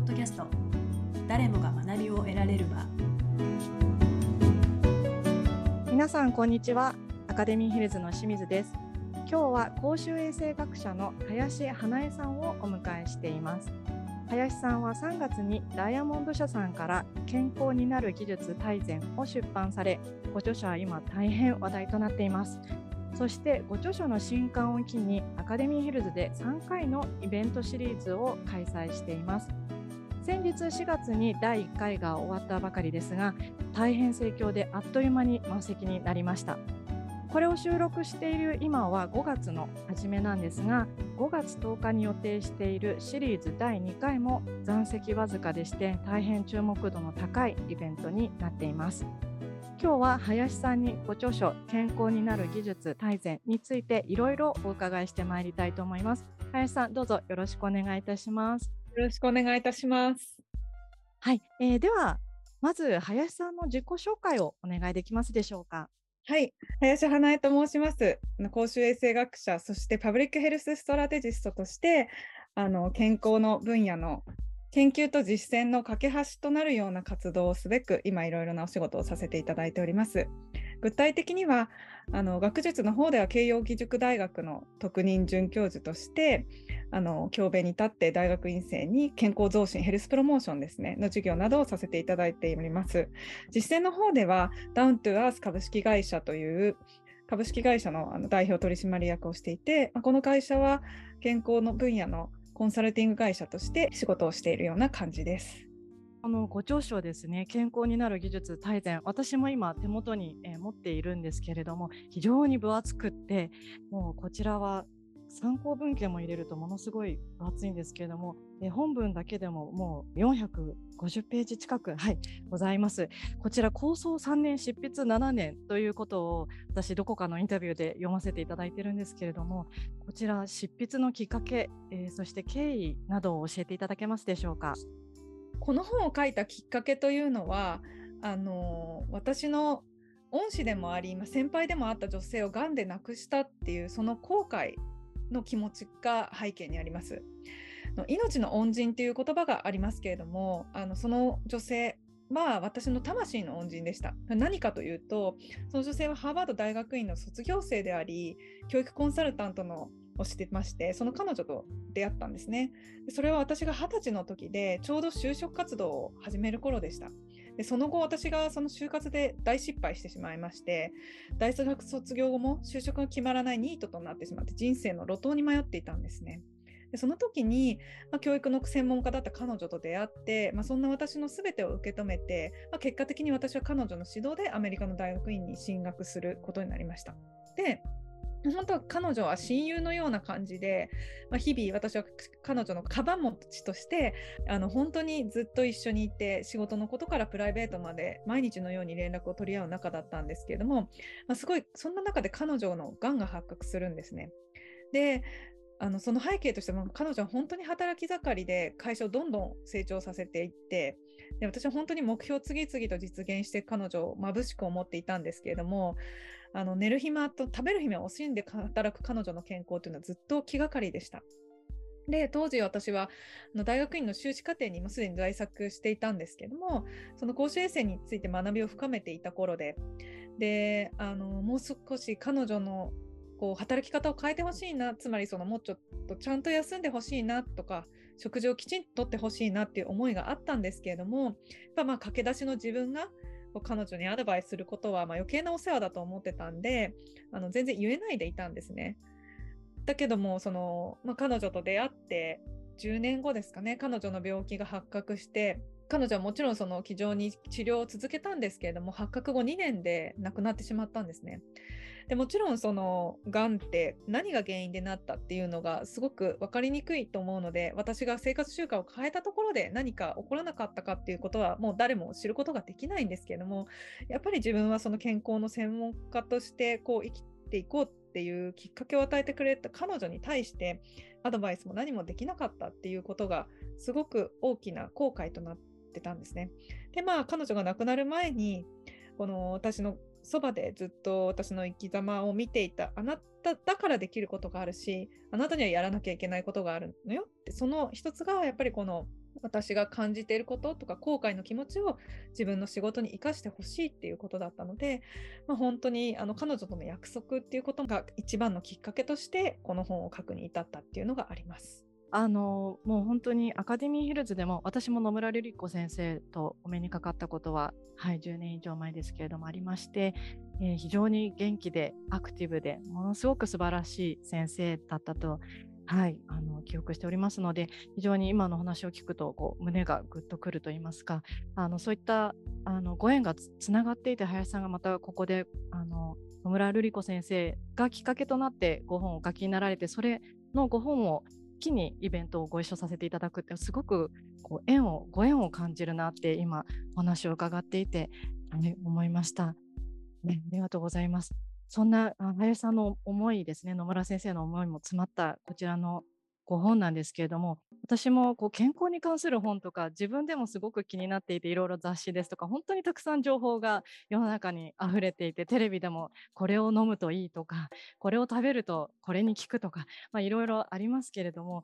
ッドキャスト、誰もが学びを得られる場。皆さんこんにちは。アカデミーヒルズの清水です。今日は公衆衛生学者の林英恵さんをお迎えしています。林さんは3月にダイヤモンド社さんから健康になる技術大全を出版され、ご著書は今大変話題となっています。そしてご著書の新刊を機にアカデミーヒルズで3回のイベントシリーズを開催しています。先日4月に第1回が終わったばかりですが、大変盛況であっという間に満席になりました。これを収録している今は5月の初めなんですが、5月10日に予定しているシリーズ第2回も残席わずかでして、大変注目度の高いイベントになっています。今日は林さんにご著書健康になる技術大全についていろいろお伺いしてまいりたいと思います。林さん、どうぞよろしくお願いいたします。よろしくお願いいたします。はい、ではまず林さんの自己紹介をお願いできますでしょうか。はい、林英恵と申します。公衆衛生学者、そしてパブリックヘルスストラテジストとして、健康の分野の研究と実践の架け橋となるような活動をすべく、今いろいろなお仕事をさせていただいております。具体的には学術の方では慶應義塾大学の特任准教授として、教鞭に立って大学院生に健康増進、ヘルスプロモーションですねの授業などをさせていただいております。実践の方ではダウントゥアース株式会社という株式会社の代表取締役をしていて、この会社は健康の分野のコンサルティング会社として仕事をしているような感じです。ご著書ですね、健康になる技術大全、私も今手元に持っているんですけれども、非常に分厚くって、もうこちらは参考文献も入れるとものすごい分厚いんですけれども、本文だけでももう450ページ近く、はい、ございます。こちら構想3年執筆7年ということを、私どこかのインタビューで読ませていただいてるんですけれども、こちら執筆のきっかけ、そして経緯などを教えていただけますでしょうか。この本を書いたきっかけというのは、私の恩師でもあり先輩でもあった女性をがんで亡くしたっていう、その後悔の気持ちが背景にあります。命の恩人という言葉がありますけれども、その女性は私の魂の恩人でした。何かというと、その女性はハーバード大学院の卒業生であり、教育コンサルタントをしてまして、その彼女と出会ったんですね。それは私が20歳の時で、ちょうど就職活動を始める頃でした。でその後、私がその就活で大失敗してしまいまして、大学卒業後も就職が決まらないニートとなってしまって、人生の路頭に迷っていたんですね。でその時に、教育の専門家だった彼女と出会って、そんな私の全てを受け止めて、結果的に私は彼女の指導でアメリカの大学院に進学することになりました。で本当は彼女は親友のような感じで、日々私は彼女のカバン持ちとして、本当にずっと一緒にいて、仕事のことからプライベートまで毎日のように連絡を取り合う仲だったんですけれども、すごいそんな中で彼女のがんが発覚するんですね。でその背景としても、彼女は本当に働き盛りで、会社をどんどん成長させていって、で私は本当に目標を次々と実現して、彼女を眩しく思っていたんですけれども、寝る暇と食べる暇を惜しんで働く彼女の健康というのはずっと気がかりでした。で当時私は大学院の修士課程にもすでに在籍していたんですけれども、その公衆衛生について学びを深めていた頃で、もう少し彼女の働き方を変えてほしいな、つまりもうちょっとちゃんと休んでほしいなとか、食事をきちんととってほしいなっていう思いがあったんですけれども、やっぱ駆け出しの自分が彼女にアドバイスすることは余計なお世話だと思ってたんで、全然言えないでいたんですね。だけども彼女と出会って10年後ですかね、彼女の病気が発覚して、彼女はもちろん気丈に治療を続けたんですけれども、発覚後2年で亡くなってしまったんですね。でもちろんがんって何が原因でなったっていうのがすごく分かりにくいと思うので、私が生活習慣を変えたところで何か起こらなかったかっていうことはもう誰も知ることができないんですけれども、やっぱり自分は健康の専門家として生きていこうっていうきっかけを与えてくれた彼女に対してアドバイスも何もできなかったっていうことがすごく大きな後悔となってたんですね。で彼女が亡くなる前に、私のそばでずっと私の生き様を見ていたあなただからできることがあるし、あなたにはやらなきゃいけないことがあるのよって、その一つがやっぱり私が感じていることとか後悔の気持ちを自分の仕事に生かしてほしいっていうことだったので、本当に彼女との約束っていうことが一番のきっかけとしてこの本を書くに至ったっていうのがあります。もう本当にアカデミーヒルズでも私も野村瑠璃子先生とお目にかかったことは、10年以上前ですけれどもありまして、非常に元気でアクティブでものすごく素晴らしい先生だったと、記憶しておりますので、非常に今の話を聞くとこう胸がぐっとくるといいますか、そういったご縁がつながっていて、林さんがまたここで野村瑠璃子先生がきっかけとなってご本をお書きになられて、それのご本を機にイベントをご一緒させていただくって、すごくご縁を感じるなって今お話を伺っていて、思いました、ね、ありがとうございます。そんな林さんの思いですね、野村先生の思いも詰まったこちらのご本なんですけれども、私も健康に関する本とか自分でもすごく気になっていて、いろいろ雑誌ですとか本当にたくさん情報が世の中にあふれていて、テレビでもこれを飲むといいとか、これを食べるとこれに効くとか、いろいろありますけれども、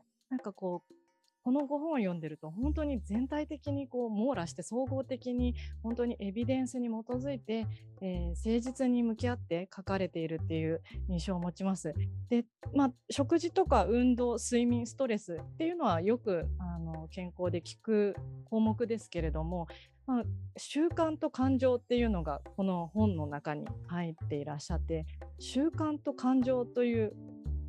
このご本を読んでると本当に全体的に網羅して、総合的に本当にエビデンスに基づいて、誠実に向き合って書かれているっていう印象を持ちます。で、食事とか運動、睡眠、ストレスっていうのはよく健康で聞く項目ですけれども、習慣と感情っていうのがこの本の中に入っていらっしゃって、習慣と感情という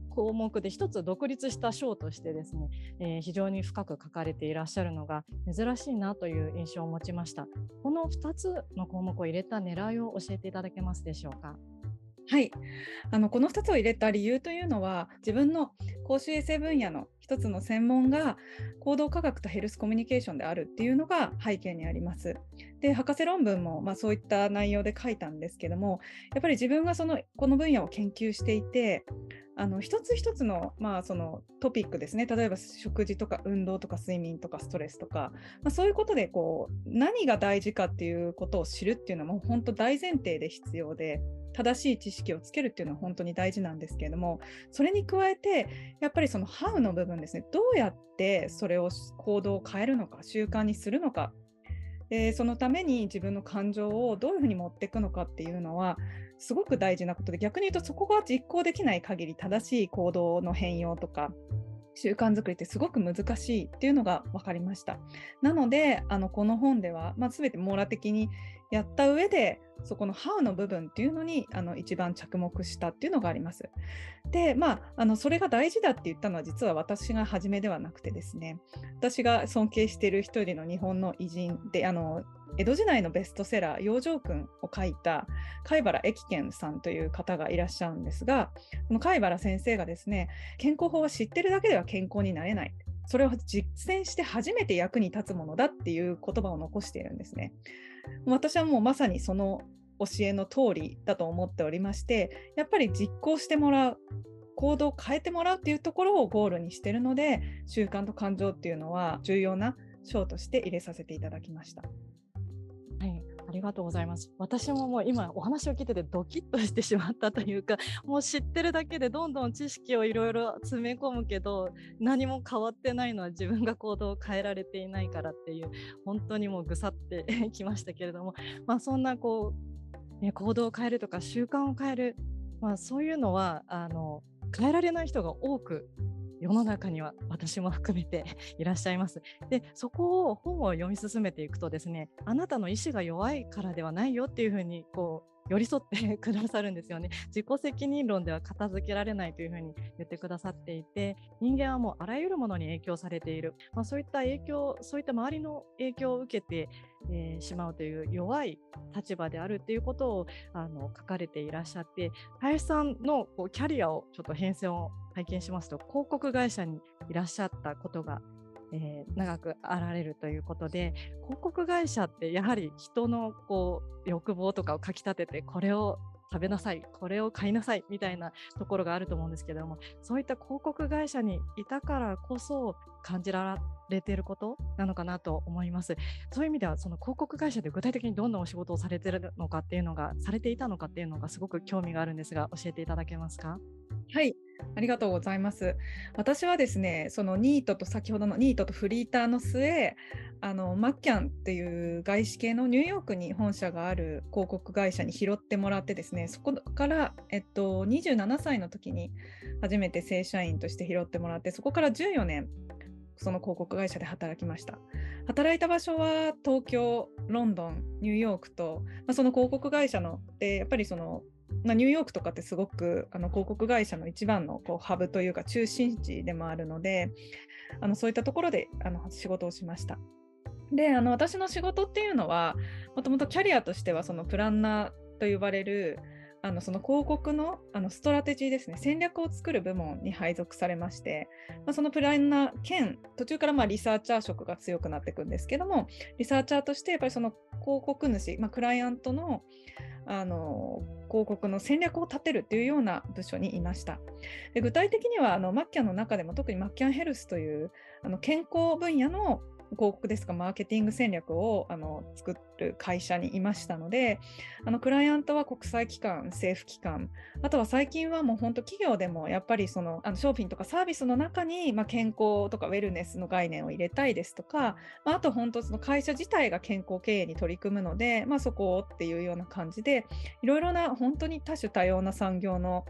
項目で一つ独立した章としてですね、非常に深く書かれていらっしゃるのが珍しいなという印象を持ちました。この2つの項目を入れた狙いを教えていただけますでしょうか。はい、この2つを入れた理由というのは、自分の公衆衛生分野の一つの専門が行動科学とヘルスコミュニケーションであるっていうのが背景にあります。で、博士論文もそういった内容で書いたんですけども、やっぱり自分がこの分野を研究していて、一つ一つの、そのトピックですね、例えば食事とか運動とか睡眠とかストレスとか、そういうことで何が大事かっていうことを知るっていうのはもう本当大前提で必要で、正しい知識をつけるっていうのは本当に大事なんですけれども、それに加えてやっぱりその How の部分ですね、どうやってそれを行動を変えるのか、習慣にするのか、そのために自分の感情をどういうふうに持っていくのかっていうのはすごく大事なことで、逆に言うとそこが実行できない限り正しい行動の変容とか習慣作りってすごく難しいっていうのが分かりました。なのでこの本では、全て網羅的にやった上で、そこの How の部分っていうのに一番着目したっていうのがあります。で、それが大事だって言ったのは実は私が初めではなくてですね、私が尊敬している一人の日本の偉人で、江戸時代のベストセラー養生訓を書いた貝原益軒さんという方がいらっしゃるんですが、この貝原先生がですね、健康法は知ってるだけでは健康になれない、それを実践して初めて役に立つものだっていう言葉を残しているんですね。私はもうまさにその教えの通りだと思っておりまして、やっぱり実行してもらう、行動を変えてもらうっていうところをゴールにしているので、習慣と感情っていうのは重要な章として入れさせていただきました。ありがとうございます。私も今お話を聞いててドキッとしてしまったというか、もう知ってるだけでどんどん知識をいろいろ詰め込むけど、何も変わってないのは自分が行動を変えられていないからっていう、本当にもうぐさってきましたけれども、そんな行動を変えるとか習慣を変える、そういうのは変えられない人が多く世の中には私も含めていらっしゃいます。で、そこを本を読み進めていくとですね、あなたの意志が弱いからではないよっていうふうに寄り添ってくださるんですよね。自己責任論では片付けられないというふうに言ってくださっていて、人間はもうあらゆるものに影響されている、そういった周りの影響を受けて、しまうという弱い立場であるということを書かれていらっしゃって、林さんのキャリアをちょっと変遷を拝見しますと、広告会社にいらっしゃったことが長くあられるということで、広告会社ってやはり人の欲望とかをかきたてて、これを食べなさい、これを買いなさいみたいなところがあると思うんですけれども、そういった広告会社にいたからこそ感じられていることなのかなと思います。そういう意味では、その広告会社で具体的にどんなお仕事をされているのかっていうのが、されていたのかっていうのがすごく興味があるんですが、教えていただけますか。はい、ありがとうございます。私はですね、そのニートと先ほどのニートとフリーターの末、マッキャンっていう外資系のニューヨークに本社がある広告会社に拾ってもらってですね、そこから、27歳の時に初めて正社員として拾ってもらって、そこから14年、その広告会社で働きました。働いた場所は東京、ロンドン、ニューヨークと、その広告会社ので、やっぱりそのニューヨークとかってすごく広告会社の一番のハブというか中心地でもあるので、そういったところで仕事をしました。で、私の仕事っていうのはもともとキャリアとしてはそのプランナーと呼ばれるその広告の、ストラテジーですね、戦略を作る部門に配属されまして、そのプランナー兼途中からリサーチャー色が強くなっていくんですけども、リサーチャーとしてやっぱりその広告主、クライアントの、広告の戦略を立てるというような部署にいました。で、具体的にはマッキャンの中でも特にマッキャンヘルスという健康分野の広告ですかマーケティング戦略を作る会社にいましたので、クライアントは国際機関、政府機関、あとは最近はもう本当企業でもやっぱりその商品とかサービスの中に、健康とかウェルネスの概念を入れたいですとか、あと本当その会社自体が健康経営に取り組むので、そこをっていうような感じで、いろいろな本当に多種多様な産業の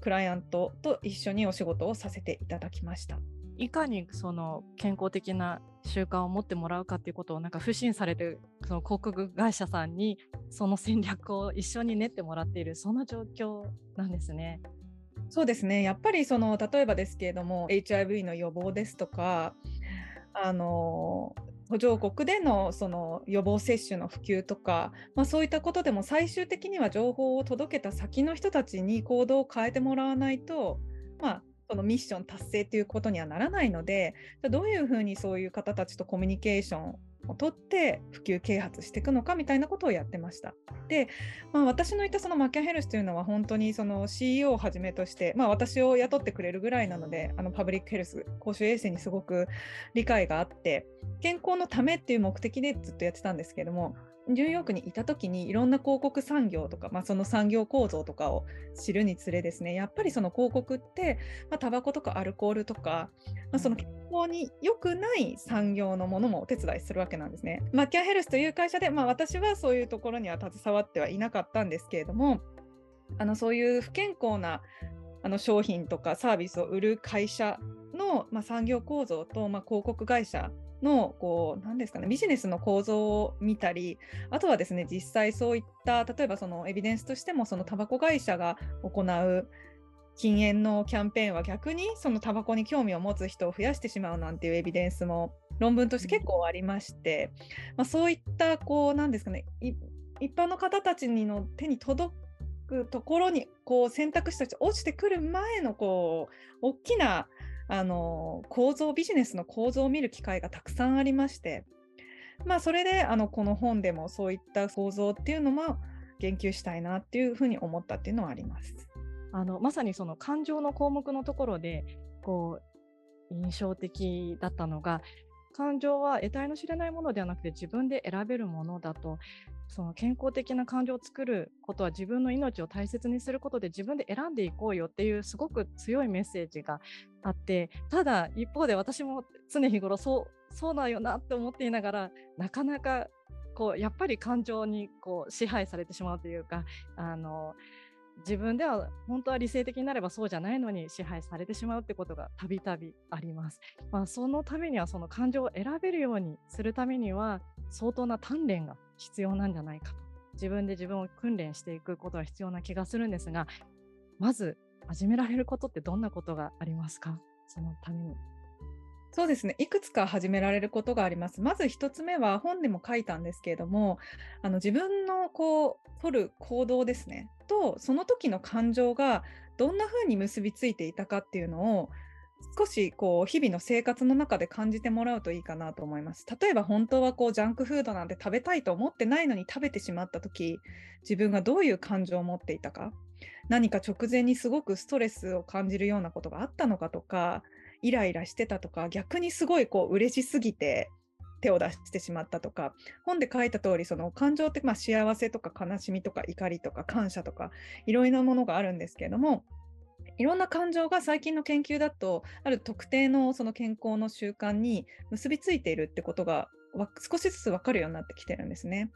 クライアントと一緒にお仕事をさせていただきました。いかにその健康的な習慣を持ってもらうかっていうことを不信されてるその広告会社さんにその戦略を一緒に練ってもらっている、そんな状況なんですね。そうですね、やっぱりその例えばですけれども HIV の予防ですとか途上国でのその予防接種の普及とか、そういったことでも最終的には情報を届けた先の人たちに行動を変えてもらわないと、そのミッション達成ということにはならないので、どういうふうにそういう方たちとコミュニケーションをとって普及啓発していくのかみたいなことをやってました。で、私のいたそのマッキャンヘルスというのは本当にその CEO をはじめとして、私を雇ってくれるぐらいなので、パブリックヘルス、公衆衛生にすごく理解があって、健康のためっていう目的でずっとやってたんですけれども、ニューヨークにいた時にいろんな広告産業とか、その産業構造とかを知るにつれですね、やっぱりその広告って、タバコとかアルコールとか、その健康に良くない産業のものもお手伝いするわけなんですね。マッキャンヘルスという会社で、私はそういうところには携わってはいなかったんですけれども、そういう不健康な商品とかサービスを売る会社の、産業構造と、広告会社の何ですかね、ビジネスの構造を見たり、あとはですね、実際そういった例えばそのエビデンスとしてもそのタバコ会社が行う禁煙のキャンペーンは逆にそのタバコに興味を持つ人を増やしてしまうなんていうエビデンスも論文として結構ありまして、そういった何ですかね、一般の方たちの手に届くところに選択肢として落ちてくる前の大きな構造、ビジネスの構造を見る機会がたくさんありまして、それでこの本でもそういった構造っていうのも言及したいなっていうふうに思ったっていうのはあります。まさにその感情の項目のところで印象的だったのが、感情は得体の知れないものではなくて自分で選べるものだと、その健康的な感情を作ることは自分の命を大切にすることで自分で選んでいこうよっていうすごく強いメッセージがあって、ただ一方で私も常日頃そうだよなって思っていながら、なかなかやっぱり感情に支配されてしまうというか、自分では本当は理性的になればそうじゃないのに支配されてしまうってことがたびたびあります。そのためにはその感情を選べるようにするためには相当な鍛錬が必要なんじゃないかと、自分で自分を訓練していくことが必要な気がするんですが、まず始められることってどんなことがありますか、そのために。そうですね、いくつか始められることがあります。まず一つ目は本でも書いたんですけれども、自分の取る行動ですねと、その時の感情がどんな風に結びついていたかっていうのを少し日々の生活の中で感じてもらうといいかなと思います。例えば本当はジャンクフードなんて食べたいと思ってないのに食べてしまった時、自分がどういう感情を持っていたか、何か直前にすごくストレスを感じるようなことがあったのかとか、イライラしてたとか、逆にすごい嬉しすぎて手を出してしまったとか、本で書いた通りその感情って幸せとか悲しみとか怒りとか感謝とかいろいろなものがあるんですけれども、いろんな感情が最近の研究だとある特定のその健康の習慣に結びついているってことが少しずつ分かるようになってきてるんですね。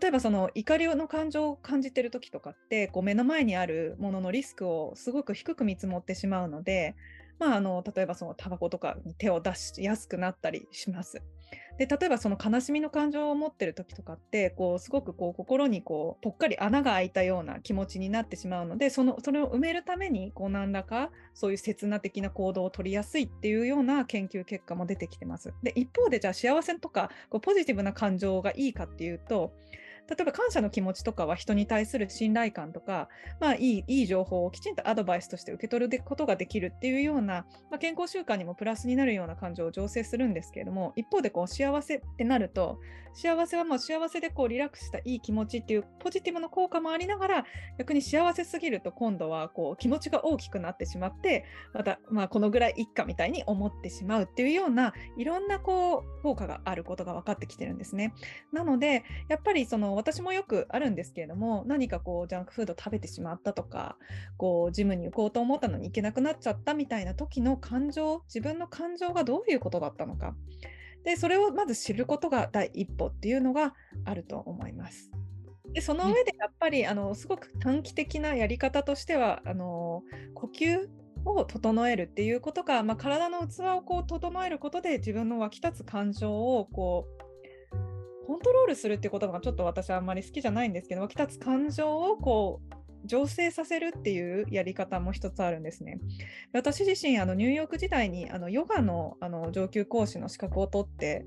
例えばその怒りの感情を感じてる時とかってこう目の前にあるもののリスクをすごく低く見積もってしまうので、例えばそのタバコとかに手を出しやすくなったりします。で、例えばその悲しみの感情を持ってる時とかってこうすごくこう心にこうぽっかり穴が開いたような気持ちになってしまうので、それを埋めるためにこう何らかそういう刹那的な行動を取りやすいっていうような研究結果も出てきてます。で、一方でじゃあ幸せとかこうポジティブな感情がいいかっていうと、例えば感謝の気持ちとかは人に対する信頼感とか、いい情報をきちんとアドバイスとして受け取ることができるっていうような、健康習慣にもプラスになるような感情を醸成するんですけれども、一方でこう幸せってなると、幸せはもう幸せでこうリラックスしたいい気持ちっていうポジティブの効果もありながら、逆に幸せすぎると今度はこう気持ちが大きくなってしまって、またこのぐらいいっかみたいに思ってしまうっていうような、いろんなこう効果があることが分かってきてるんですね。なのでやっぱりその私もよくあるんですけれども、何かこうジャンクフード食べてしまったとか、こうジムに行こうと思ったのに行けなくなっちゃったみたいな時の感情、自分の感情がどういうことだったのか、でそれをまず知ることが第一歩っていうのがあると思います。でその上でやっぱりすごく短期的なやり方としては、呼吸を整えるっていうことが、体の器をこう整えることで自分の湧き立つ感情をこうコントロールするっていう言葉がちょっと私はあんまり好きじゃないんですけど、湧き立つ感情をこう醸成させるっていうやり方も一つあるんですね。私自身ニューヨーク時代にヨガの、上級講師の資格を取って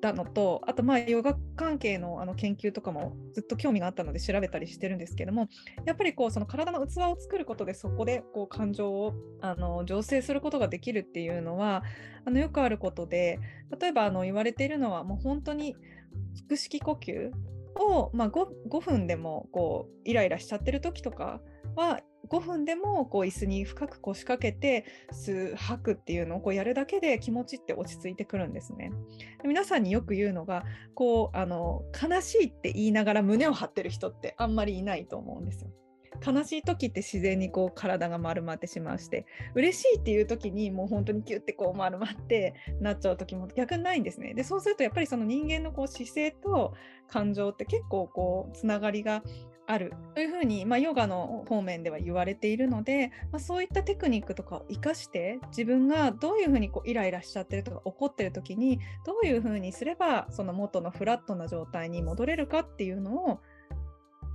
たのと、あとヨガ関係の、研究とかもずっと興味があったので調べたりしてるんですけども、やっぱりこうその体の器を作ることで、そこでこう感情を醸成することができるっていうのはよくあることで、例えば言われているのはもう本当に腹式呼吸を、5分でもこうイライラしちゃってる時とかは5分でもこう椅子に深く腰掛けて吸う吐くっていうのをこうやるだけで気持ちって落ち着いてくるんですね。皆さんによく言うのがこう悲しいって言いながら胸を張ってる人ってあんまりいないと思うんですよ。悲しい時って自然にこう体が丸まってしまうして、嬉しいっていう時にもう本当にキュッてこう丸まってなっちゃう時も逆にないんですね。でそうするとやっぱりその人間のこう姿勢と感情って結構こうつながりがあるというふうに、ヨガの方面では言われているので、そういったテクニックとかを生かして、自分がどういうふうにこうイライラしちゃってるとか怒ってる時にどういうふうにすればその元のフラットな状態に戻れるかっていうのを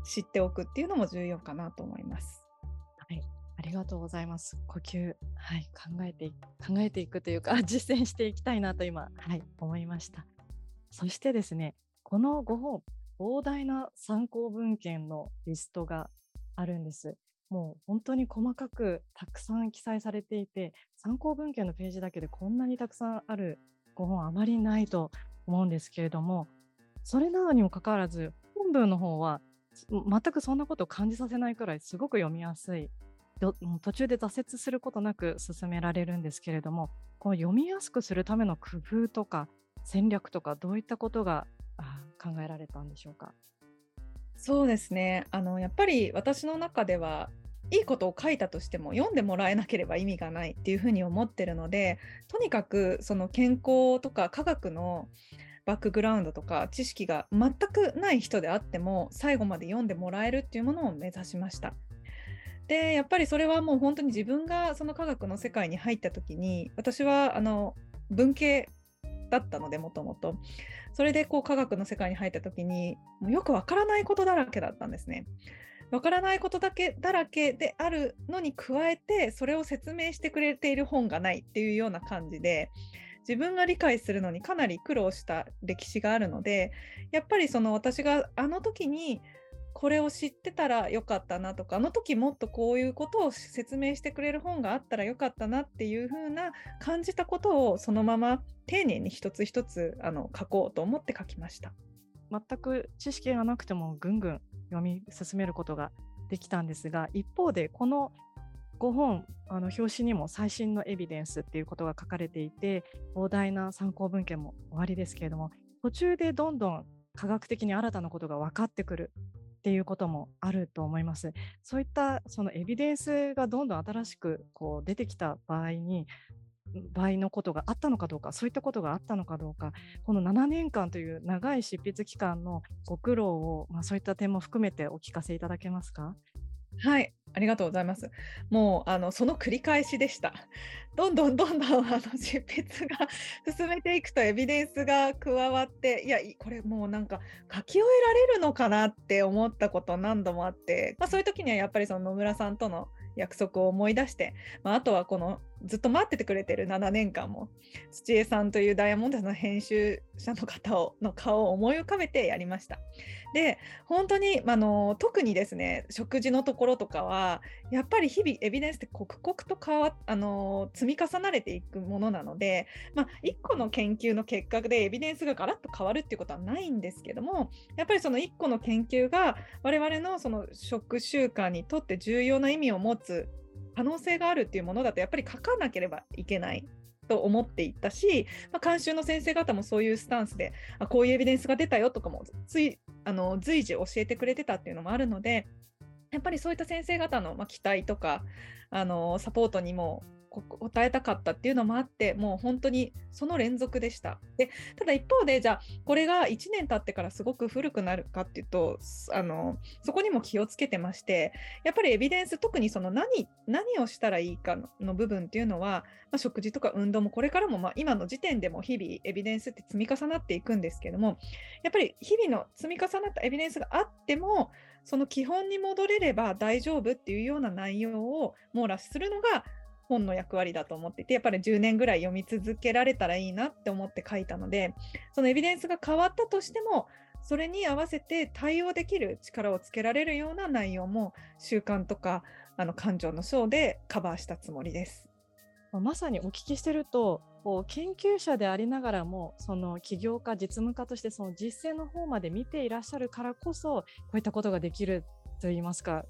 知っておくっていうのも重要かなと思います。はい、ありがとうございます。呼吸、はい、考えていくというか実践していきたいなと今、思いました。そしてですね、この5本膨大な参考文献のリストがあるんです。もう本当に細かくたくさん記載されていて、参考文献のページだけでこんなにたくさんある5本あまりないと思うんですけれども、それなのにもかかわらず本文の方は全くそんなことを感じさせないくらいすごく読みやすい、途中で挫折することなく進められるんですけれども、こう読みやすくするための工夫とか戦略とかどういったことが考えられたんでしょうか。そうですね、やっぱり私の中ではいいことを書いたとしても読んでもらえなければ意味がないっていうふうに思ってるので、とにかくその健康とか科学のバックグラウンドとか知識が全くない人であっても最後まで読んでもらえるっていうものを目指しました。でやっぱりそれはもう本当に自分がその科学の世界に入った時に、私は文系だったので、もともとそれでこう科学の世界に入った時にもうよくわからないことだらけだったんですね。わからないことだらけであるのに加えて、それを説明してくれている本がないっていうような感じで、自分が理解するのにかなり苦労した歴史があるので、やっぱりその私が時にこれを知ってたらよかったなとか、時もっとこういうことを説明してくれる本があったらよかったなっていう風な感じたことをそのまま丁寧に一つ一つ書こうと思って書きました。全く知識がなくてもぐんぐん読み進めることができたんですが、一方でこの5本表紙にも最新のエビデンスっていうことが書かれていて、膨大な参考文献も終わりですけれども、途中でどんどん科学的に新たなことが分かってくるっっていうこともあると思います。そういったそのエビデンスがどんどん新しくこう出てきた場合のことがあったのかどうか、そういったことがあったのかどうか、この7年間という長い執筆期間のご苦労を、そういった点も含めてお聞かせいただけますか？はい、ありがとうございます。もうその繰り返しでした。どんどん執筆が進めていくとエビデンスが加わって、いやこれもうなんか書き終えられるのかなって思ったこと何度もあって、そういう時にはやっぱりその野村さんとの約束を思い出して、あとはこのずっと待っててくれてる7年間も土江さんというダイヤモンドの編集者の方の顔を思い浮かべてやりました。で、本当に特にですね、食事のところとかはやっぱり日々エビデンスって刻々と積み重なれていくものなので、1個の研究の結果でエビデンスがガラッと変わるっていうことはないんですけども、やっぱりその1個の研究が我々のその食習慣にとって重要な意味を持つ可能性があるっていうものだと、やっぱり書かなければいけないと思っていったし、監修の先生方もそういうスタンスで、こういうエビデンスが出たよとかも随時教えてくれてたっていうのもあるので、やっぱりそういった先生方の期待とかサポートにも応えたかったっていうのもあって、もう本当にその連続でした。で、ただ一方で、じゃあこれが1年経ってからすごく古くなるかっていうと、そこにも気をつけてまして、やっぱりエビデンス、特にその何をしたらいいかの部分っていうのは、食事とか運動もこれからも今の時点でも日々エビデンスって積み重なっていくんですけども、やっぱり日々の積み重なったエビデンスがあってもその基本に戻れれば大丈夫っていうような内容を網羅するのが本の役割だと思っていて、やっぱり10年ぐらい読み続けられたらいいなって思って書いたので、そのエビデンスが変わったとしてもそれに合わせて対応できる力をつけられるような内容も習慣とか感情の章でカバーしたつもりです。まさにお聞きしてると、研究者でありながらもその起業家、実務家としてその実践の方まで見ていらっしゃるからこそ、こういったことができるといいますか、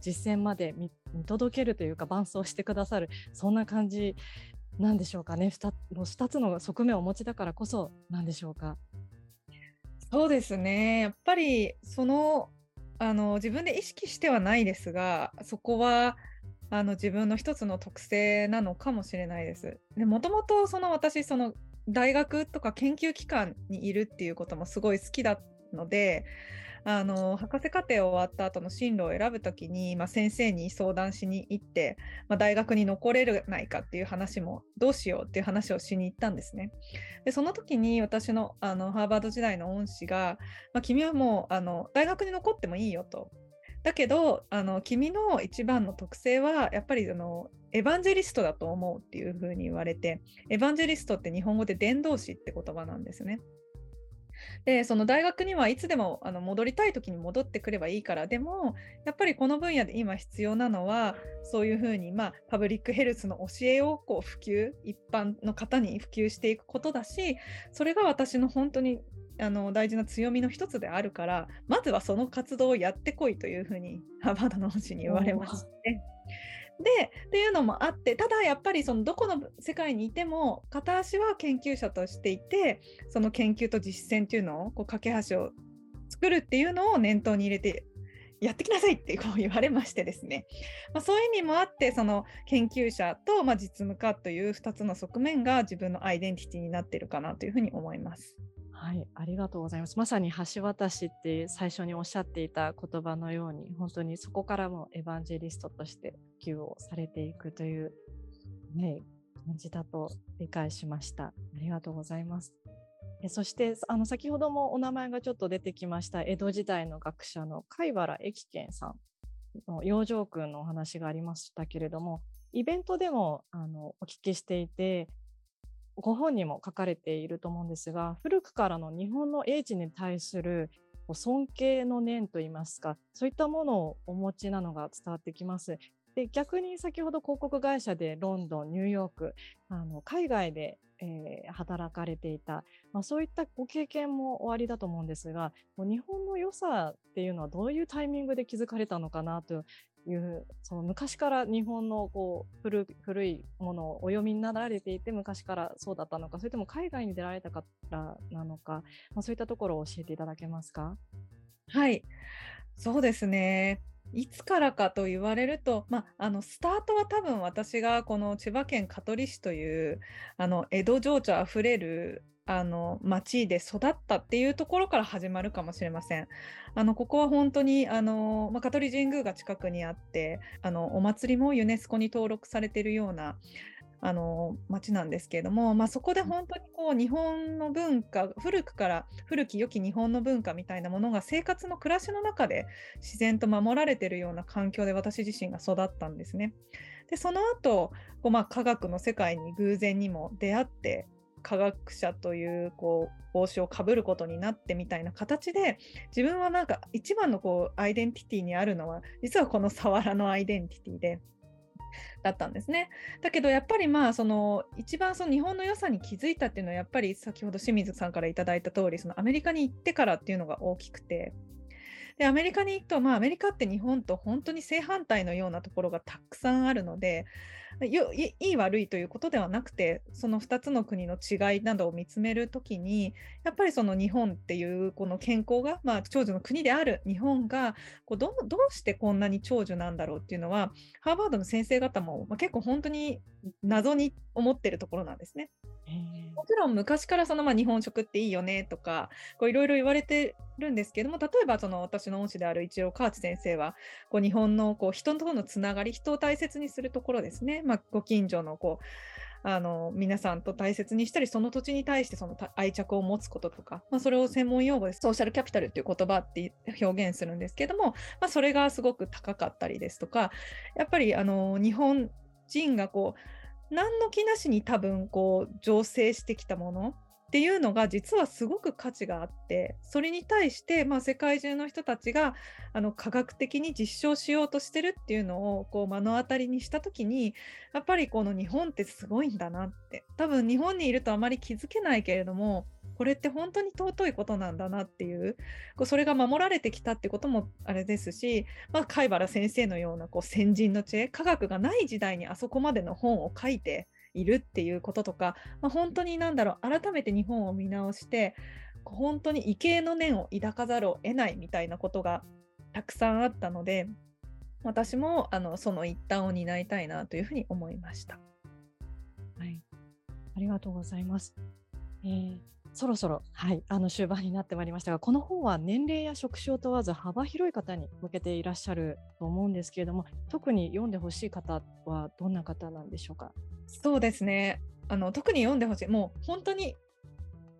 実践まで見届けるというか伴走してくださる、そんな感じなんでしょうかね。2つの側面をお持ちだからこそなんでしょうか？そうですね、やっぱり自分で意識してはないですが、そこは自分の一つの特性なのかもしれないです。で、もともと私大学とか研究機関にいるっていうこともすごい好きだったので、博士課程を終わった後の進路を選ぶときに、先生に相談しに行って、大学に残れないかっていう話もどうしようっていう話をしに行ったんですね。で、その時に私の、ハーバード時代の恩師が、君はもう大学に残ってもいいよと。だけど君の一番の特性はやっぱりエヴァンジェリストだと思うっていうふうに言われて、エヴァンジェリストって日本語で伝道師って言葉なんですね。で、その大学にはいつでも戻りたい時に戻ってくればいいから、でもやっぱりこの分野で今必要なのはそういうふうに、パブリックヘルスの教えを普及、一般の方に普及していくことだし、それが私の本当に大事な強みの一つであるから、まずはその活動をやってこいというふうにハーバードの恩師に言われまして、でっていうのもあって、ただやっぱりどこの世界にいても片足は研究者としていて、その研究と実践っていうのを架け橋を作るっていうのを念頭に入れてやってきなさいって言われましてですね、そういう意味もあって、その研究者と実務家という2つの側面が自分のアイデンティティになっているかなというふうに思います。はい、ありがとうございます。まさに橋渡しって最初におっしゃっていた言葉のように、本当にそこからもエヴァンジェリストとして普及をされていくという、感じだと理解しました。ありがとうございます。そして先ほどもお名前がちょっと出てきました江戸時代の学者の貝原益軒さんの養生訓のお話がありましたけれども、イベントでもお聞きしていて、ご本にも書かれていると思うんですが、古くからの日本の英知に対する尊敬の念といいますか、そういったものをお持ちなのが伝わってきます。で、逆に先ほど広告会社でロンドン、ニューヨーク、海外で、働かれていた、そういったご経験もおありだと思うんですが、日本の良さっていうのはどういうタイミングで気づかれたのかなという、その昔から日本の古いものをお読みになられていて、昔からそうだったのか、それとも海外に出られたからなのか、そういったところを教えていただけますか？はい、そうですね。いつからかと言われると、スタートは多分私がこの千葉県香取市という江戸情緒あふれる町で育ったっていうところから始まるかもしれません。ここは本当に香取神宮が近くにあってお祭りもユネスコに登録されているような町なんですけれども、そこで本当にこう日本の文化、古き良き日本の文化みたいなものが生活の暮らしの中で自然と守られているような環境で私自身が育ったんですね。でその後こう、科学の世界に偶然にも出会って科学者という帽子をかぶることになってみたいな形で、自分は一番のアイデンティティにあるのは実はこのサワラのアイデンティティだったんですね。だけどやっぱり一番その日本の良さに気づいたっていうのは、やっぱり先ほど清水さんからいただいた通り、そのアメリカに行ってからっていうのが大きくて、でアメリカに行くと、アメリカって日本と本当に正反対のようなところがたくさんあるので、いい悪いということではなくて、その2つの国の違いなどを見つめるときに、やっぱりその日本っていうこの健康が、長寿の国である日本がどうしてこんなに長寿なんだろうっていうのは、ハーバードの先生方も結構本当に謎に思ってるところなんですね。もちろん昔から日本食っていいよねとかいろいろ言われてるんですけども、例えば私の恩師である一郎河内先生は日本の人とのつながり、人を大切にするところですね、ご近所の皆さんと大切にしたり、その土地に対してその愛着を持つこととか、それを専門用語でソーシャルキャピタルっていう言葉って表現するんですけども、それがすごく高かったりですとか、やっぱり日本人が何の気なしに多分醸成してきたものっていうのが実はすごく価値があって、それに対して世界中の人たちが科学的に実証しようとしてるっていうのを目の当たりにした時に、やっぱりこの日本ってすごいんだなって、多分日本にいるとあまり気づけないけれども、これって本当に尊いことなんだなっていう、それが守られてきたってこともあれですし、貝原先生のような先人の知恵、科学がない時代にあそこまでの本を書いているっていうこととか、本当に改めて日本を見直して本当に畏敬の念を抱かざるを得ないみたいなことがたくさんあったので、私もその一端を担いたいなというふうに思いました。はい、ありがとうございます。そろそろ、終盤になってまいりましたが、この本は年齢や職種を問わず幅広い方に向けていらっしゃると思うんですけれども、特に読んでほしい方はどんな方なんでしょうか。そうですね、特に読んでほしい、もう本当に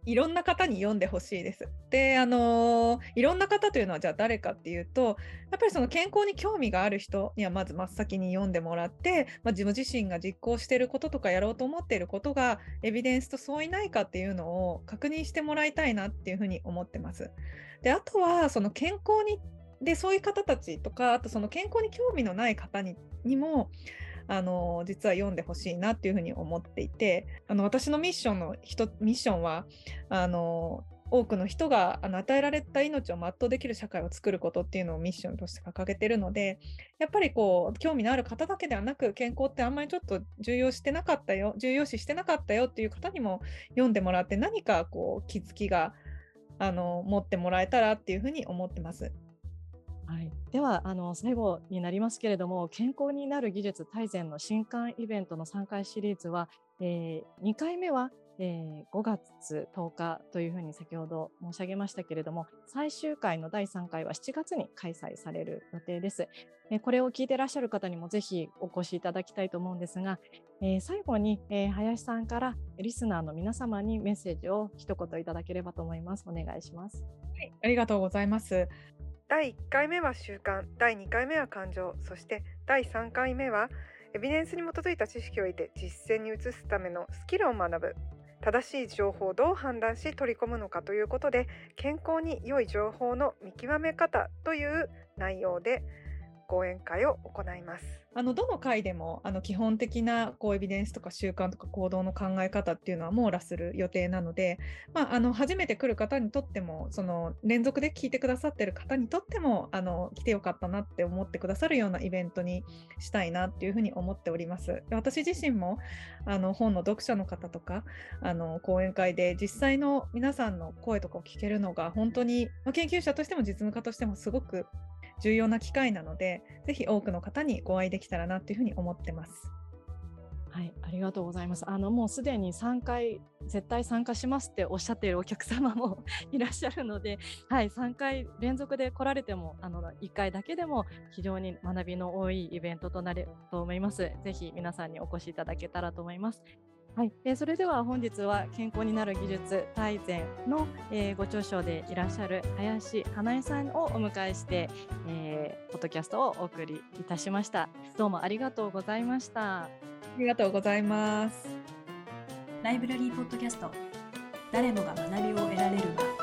いろんな方に読んでほしいです。で、いろんな方というのはじゃあ誰かっていうと、やっぱりその健康に興味がある人にはまず真っ先に読んでもらって、自分自身が実行していることとかやろうと思っていることがエビデンスと相違ないかっていうのを確認してもらいたいなっていうふうに思ってます。で、あとはその健康にでそういう方たちとか、あとその健康に興味のない方にも実は読んでほしいなっていうふうに思っていて、私のミッションは多くの人が与えられた命を全うできる社会を作ることっていうのをミッションとして掲げてるので、やっぱり興味のある方だけではなく、健康ってあんまりちょっと重要視してなかったよっていう方にも読んでもらって、何か気づきが持ってもらえたらっていうふうに思ってます。はい、では最後になりますけれども、健康になる技術大全の新刊イベントの3回シリーズは、2回目は、5月10日というふうに先ほど申し上げましたけれども、最終回の第3回は7月に開催される予定です。これを聞いていらっしゃる方にもぜひお越しいただきたいと思うんですが、最後に、林さんからリスナーの皆様にメッセージを一言いただければと思います。お願いします。はい、ありがとうございます。第1回目は習慣、第2回目は感情、そして第3回目はエビデンスに基づいた知識を得て実践に移すためのスキルを学ぶ、正しい情報をどう判断し取り込むのかということで、健康に良い情報の見極め方という内容で講演会を行います。どの回でも基本的なエビデンスとか習慣とか行動の考え方っていうのは網羅する予定なので、初めて来る方にとっても、その連続で聞いてくださってる方にとっても来てよかったなって思ってくださるようなイベントにしたいなっていうふうに思っております。私自身も本の読者の方とか講演会で実際の皆さんの声とかを聞けるのが本当に、研究者としても実務家としてもすごく重要な機会なので、ぜひ多くの方にご愛できたらなというふうに思ってます。はい、ありがとうございます。もうすでに3回絶対参加しますっておっしゃっているお客様もいらっしゃるので、はい、3回連続で来られても1回だけでも非常に学びの多いイベントとなると思います。ぜひ皆さんにお越しいただけたらと思います。はい、それでは本日は健康になる技術大全の、ご著書でいらっしゃる林英恵さんをお迎えして、ポッドキャストをお送りいたしました。どうもありがとうございました。ありがとうございます。ライブラリーポッドキャスト、誰もが学びを得られる場。